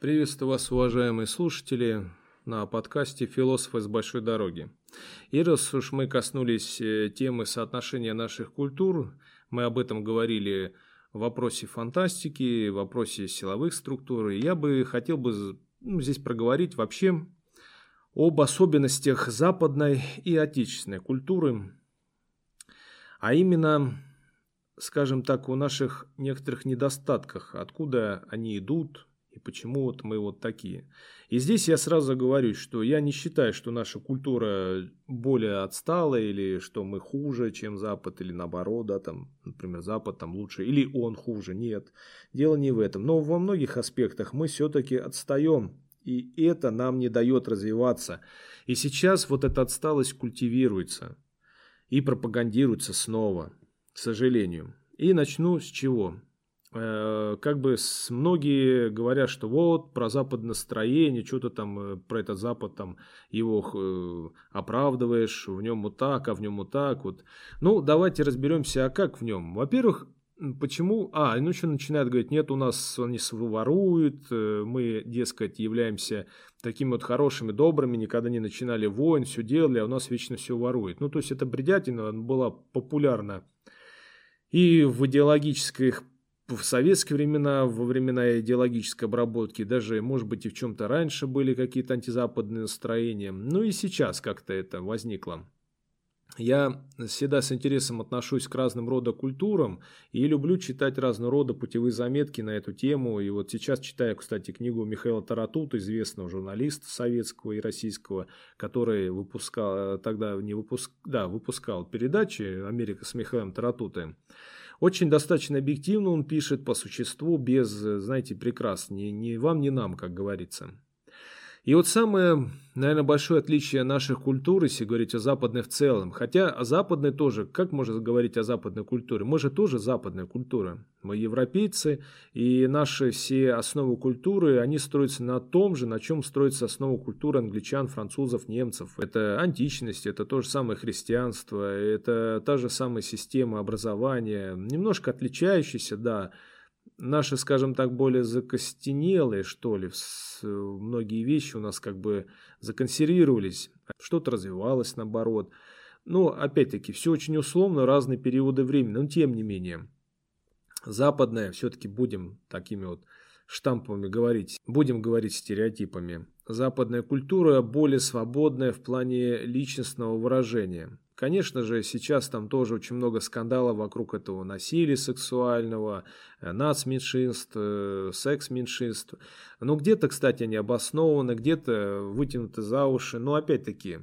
Приветствую вас, уважаемые слушатели, на подкасте «Философ из большой дороги». И раз уж мы коснулись темы соотношения наших культур, мы об этом говорили в вопросе фантастики, в вопросе силовых структур, и я бы хотел бы здесь проговорить вообще об особенностях западной и отечественной культуры, а именно, скажем так, о наших некоторых недостатках, откуда они идут, и почему вот мы вот такие. И здесь я сразу говорю, что я не считаю, что наша культура более отстала, или что мы хуже, чем Запад, или наоборот, да, там, например, Запад там лучше, или он хуже. Нет, дело не в этом. Но во многих аспектах мы все-таки отстаем, и это нам не дает развиваться. И сейчас вот эта отсталость культивируется и пропагандируется снова, к сожалению. И начну с чего? Как бы многие говорят, что вот про западное настроение, что-то там про этот Запад, там его оправдываешь, в нем вот так, а в нем вот так вот. Ну, давайте разберемся, а как в нем. Во-первых, почему? Еще начинают говорить, нет, у нас они своруют, мы, дескать, являемся такими вот хорошими, добрыми, никогда не начинали войн, все делали, а у нас вечно все ворует. Ну, то есть, это бредятина была популярна и в идеологических в советские времена, во времена идеологической обработки, даже, может быть, и в чем-то раньше были какие-то антизападные настроения. Ну и сейчас как-то это возникло. Я всегда с интересом отношусь к разным рода культурам и люблю читать разного рода путевые заметки на эту тему. И вот сейчас читаю, кстати, книгу Михаила Таратута, известного журналиста советского и российского, который выпускал передачи «Америка с Михаилом Таратутой». Очень достаточно объективно он пишет по существу, без, знаете, прикрас, ни вам, ни нам, как говорится. И вот самое, наверное, большое отличие наших культур, если говорить о западной в целом, хотя о западной тоже, как можно говорить о западной культуре? Мы же тоже западная культура, мы европейцы, и наши все основы культуры, они строятся на том же, на чем строится основа культуры англичан, французов, немцев. Это античность, это то же самое христианство, это та же самая система образования, немножко отличающаяся, да. Наши, скажем так, более закостенелые, что ли, многие вещи у нас как бы законсервировались, что-то развивалось наоборот. Но, опять-таки, все очень условно, разные периоды времени, но тем не менее, западное, все-таки будем такими вот штампами говорить, будем говорить стереотипами. Западная культура более свободная в плане личностного выражения. Конечно же, сейчас там тоже очень много скандалов вокруг этого насилия сексуального, нацменьшинств, секс-меньшинств. Но где-то, кстати, они обоснованы, где-то вытянуты за уши. Но опять-таки,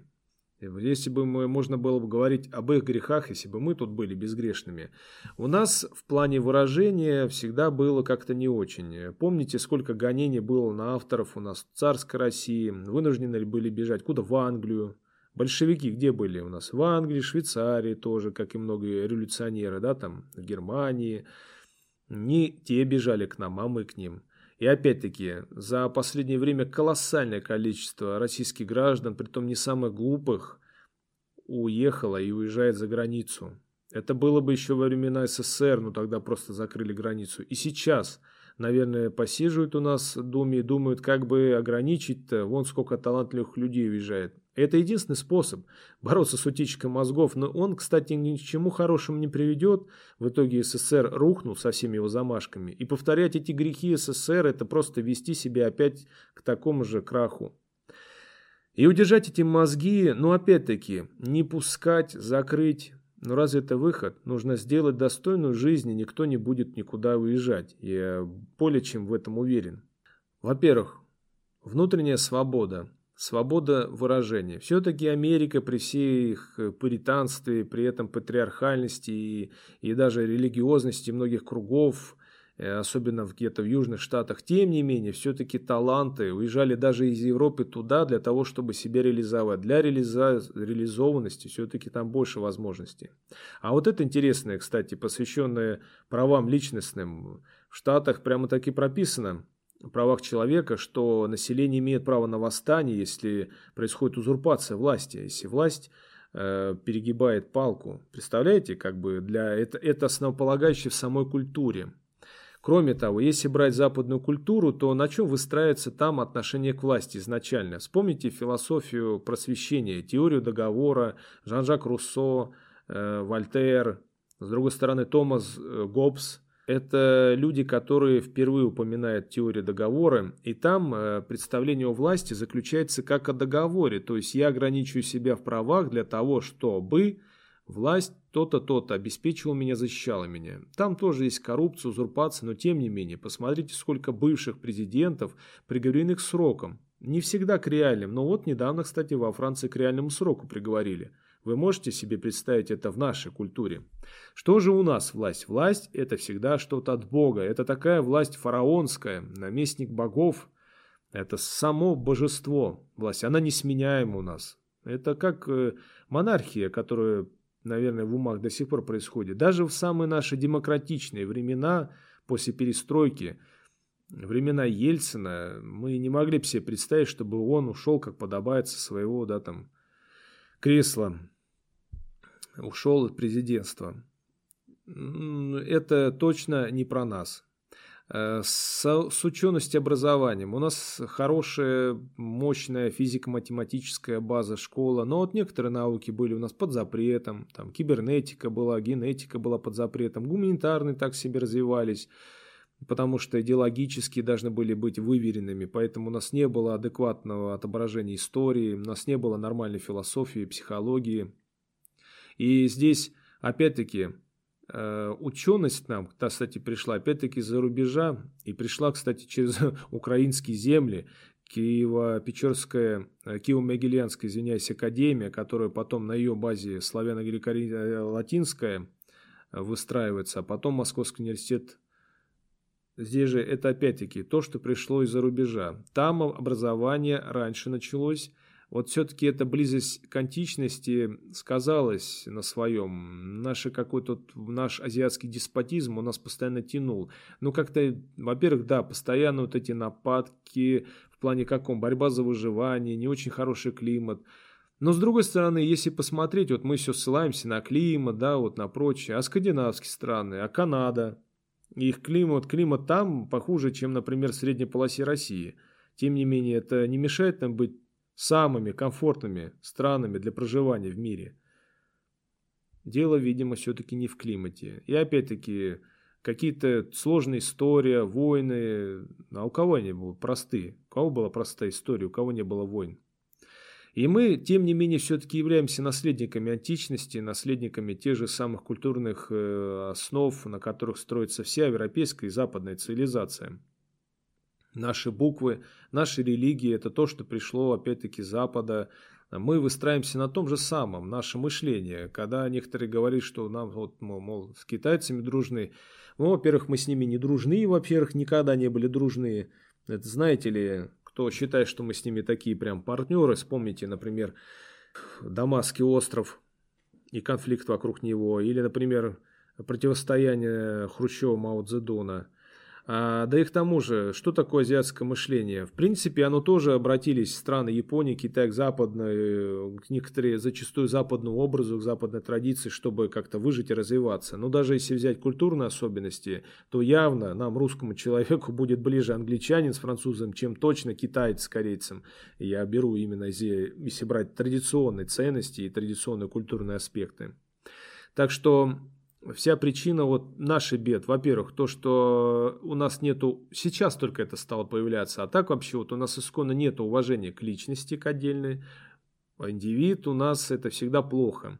если бы можно было бы говорить об их грехах, если бы мы тут были безгрешными. У нас в плане выражения всегда было как-то не очень. Помните, сколько гонений было на авторов у нас в царской России? Вынуждены ли были бежать куда? В Англию. Большевики где были у нас? В Англии, Швейцарии тоже, как и многие революционеры, да, там, в Германии. Не те бежали к нам, а мы к ним. И опять-таки, за последнее время колоссальное количество российских граждан, притом не самых глупых, уехало и уезжает за границу. Это было бы еще во времена СССР, но тогда просто закрыли границу. И сейчас, наверное, посиживают у нас в Думе и думают, как бы ограничить-то, вон сколько талантливых людей уезжает. Это единственный способ бороться с утечкой мозгов, но он, кстати, ни к чему хорошему не приведет. В итоге СССР рухнул со всеми его замашками. И повторять эти грехи СССР – это просто вести себя опять к такому же краху. И удержать эти мозги, опять-таки, не пускать, закрыть. Разве это выход? Нужно сделать достойную жизнь, и никто не будет никуда уезжать. Я более чем в этом уверен. Во-первых, внутренняя свобода. Свобода выражения. Все-таки Америка при всей их пуританстве, при этом патриархальности и даже религиозности многих кругов, особенно где-то в южных штатах, тем не менее, все-таки таланты уезжали даже из Европы туда для того, чтобы себя реализовать. Для реализованности все-таки там больше возможностей. А вот это интересное, кстати, посвященное правам личностным, в Штатах прямо-таки прописано. В правах человека, что население имеет право на восстание, если происходит узурпация власти, если власть перегибает палку. Представляете, как бы для это основополагающее в самой культуре. Кроме того, если брать западную культуру, то на чем выстраивается там отношение к власти изначально? Вспомните философию просвещения, теорию договора, Жан-Жак Руссо, Вольтер, с другой стороны Томас Гоббс. Это люди, которые впервые упоминают теорию договора, и там представление о власти заключается как о договоре, то есть я ограничиваю себя в правах для того, чтобы власть то-то, то-то обеспечивала меня, защищала меня. Там тоже есть коррупция, узурпация, но тем не менее, посмотрите, сколько бывших президентов приговорены к срокам. Не всегда к реальным, но вот недавно, кстати, во Франции к реальному сроку приговорили. Вы можете себе представить это в нашей культуре? Что же у нас власть? Власть – это всегда что-то от Бога. Это такая власть фараонская, наместник богов. Это само божество власть. Она несменяема у нас. Это как монархия, которая, наверное, в умах до сих пор происходит. Даже в самые наши демократичные времена, после перестройки, времена Ельцина, мы не могли бы себе представить, чтобы он ушел, как подобает, со своего кресла. Ушел от президентства. Это точно не про нас. С ученостью и образованием. У нас хорошая, мощная физико-математическая база, школа. Но вот некоторые науки были у нас под запретом. Там кибернетика была, генетика была под запретом. Гуманитарные так себе развивались. Потому что идеологически должны были быть выверенными. Поэтому у нас не было адекватного отображения истории. У нас не было нормальной философии, психологии. И здесь, опять-таки, ученость нам, кстати, пришла опять-таки из-за рубежа. И пришла, кстати, через украинские земли. Киево-Печерская, Киево-Мегелианская, академия, которая потом на ее базе славяно греко латинская выстраивается. А потом Московский университет. Здесь же это опять-таки то, что пришло из-за рубежа. Там образование раньше началось. Вот все-таки эта близость к античности сказалась на своем. Наш азиатский деспотизм у нас постоянно тянул. Ну, как-то, во-первых, да, постоянно вот эти нападки, в плане каком? Борьба за выживание, не очень хороший климат. Но, с другой стороны, если посмотреть, вот мы все ссылаемся на климат, да, вот на прочее. А скандинавские страны, а Канада? Их климат там похуже, чем, например, в средней полосе России. Тем не менее, это не мешает нам быть самыми комфортными странами для проживания в мире. Дело, видимо, все-таки не в климате. И опять-таки, какие-то сложные истории, войны. А у кого они были простые? У кого была простая история, у кого не было войн? И мы, тем не менее, все-таки являемся наследниками античности, наследниками тех же самых культурных основ, на которых строится вся европейская и западная цивилизация. Наши буквы, наши религии – это то, что пришло, опять-таки, с Запада. Мы выстраиваемся на том же самом, наше мышление. Когда некоторые говорят, что нам, мол, с китайцами дружны. Ну, во-первых, мы с ними не дружны, во-первых, никогда не были дружны. Это, знаете ли, кто считает, что мы с ними такие прям партнеры. Вспомните, например, Дамасский остров и конфликт вокруг него. Или, например, противостояние Хрущева-Мао Цзэдуна. Да и к тому же, что такое азиатское мышление? В принципе, оно тоже обратились страны Японии, Китая к западной, некоторые зачастую западному образу, к западной традиции, чтобы как-то выжить и развиваться. Но даже если взять культурные особенности, то явно нам, русскому человеку, будет ближе англичанин с французом, чем точно китаец с корейцем. Я беру именно, если брать традиционные ценности и традиционные культурные аспекты. Так что... Вся причина вот наших бед, во-первых, то, что у нас нету, сейчас только это стало появляться, а так вообще вот у нас исконно нету уважения к личности, к отдельной, индивид у нас это всегда плохо,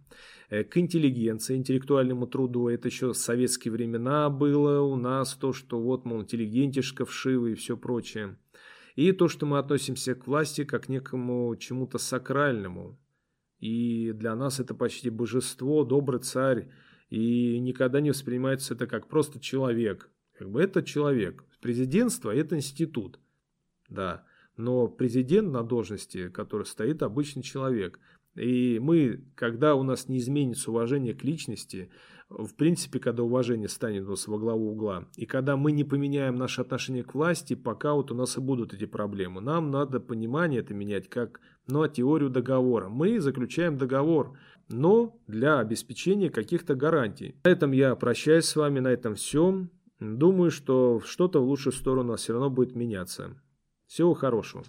к интеллигенции, интеллектуальному труду, это еще в советские времена было у нас то, что вот, мол, интеллигентишка вшивый и все прочее, и то, что мы относимся к власти как к некому чему-то сакральному, и для нас это почти божество, добрый царь. И никогда не воспринимается это как просто человек. Как бы это человек. Президентство – это институт. Да. Но президент на должности, который стоит, обычный человек. И мы, когда у нас не изменится уважение к личности, в принципе, когда уважение станет у нас во главу угла, и когда мы не поменяем наше отношение к власти, пока вот у нас и будут эти проблемы. Нам надо понимание это менять как теорию договора. Мы заключаем договор, но для обеспечения каких-то гарантий. На этом я прощаюсь с вами, на этом все. Думаю, что что-то в лучшую сторону все равно будет меняться. Всего хорошего.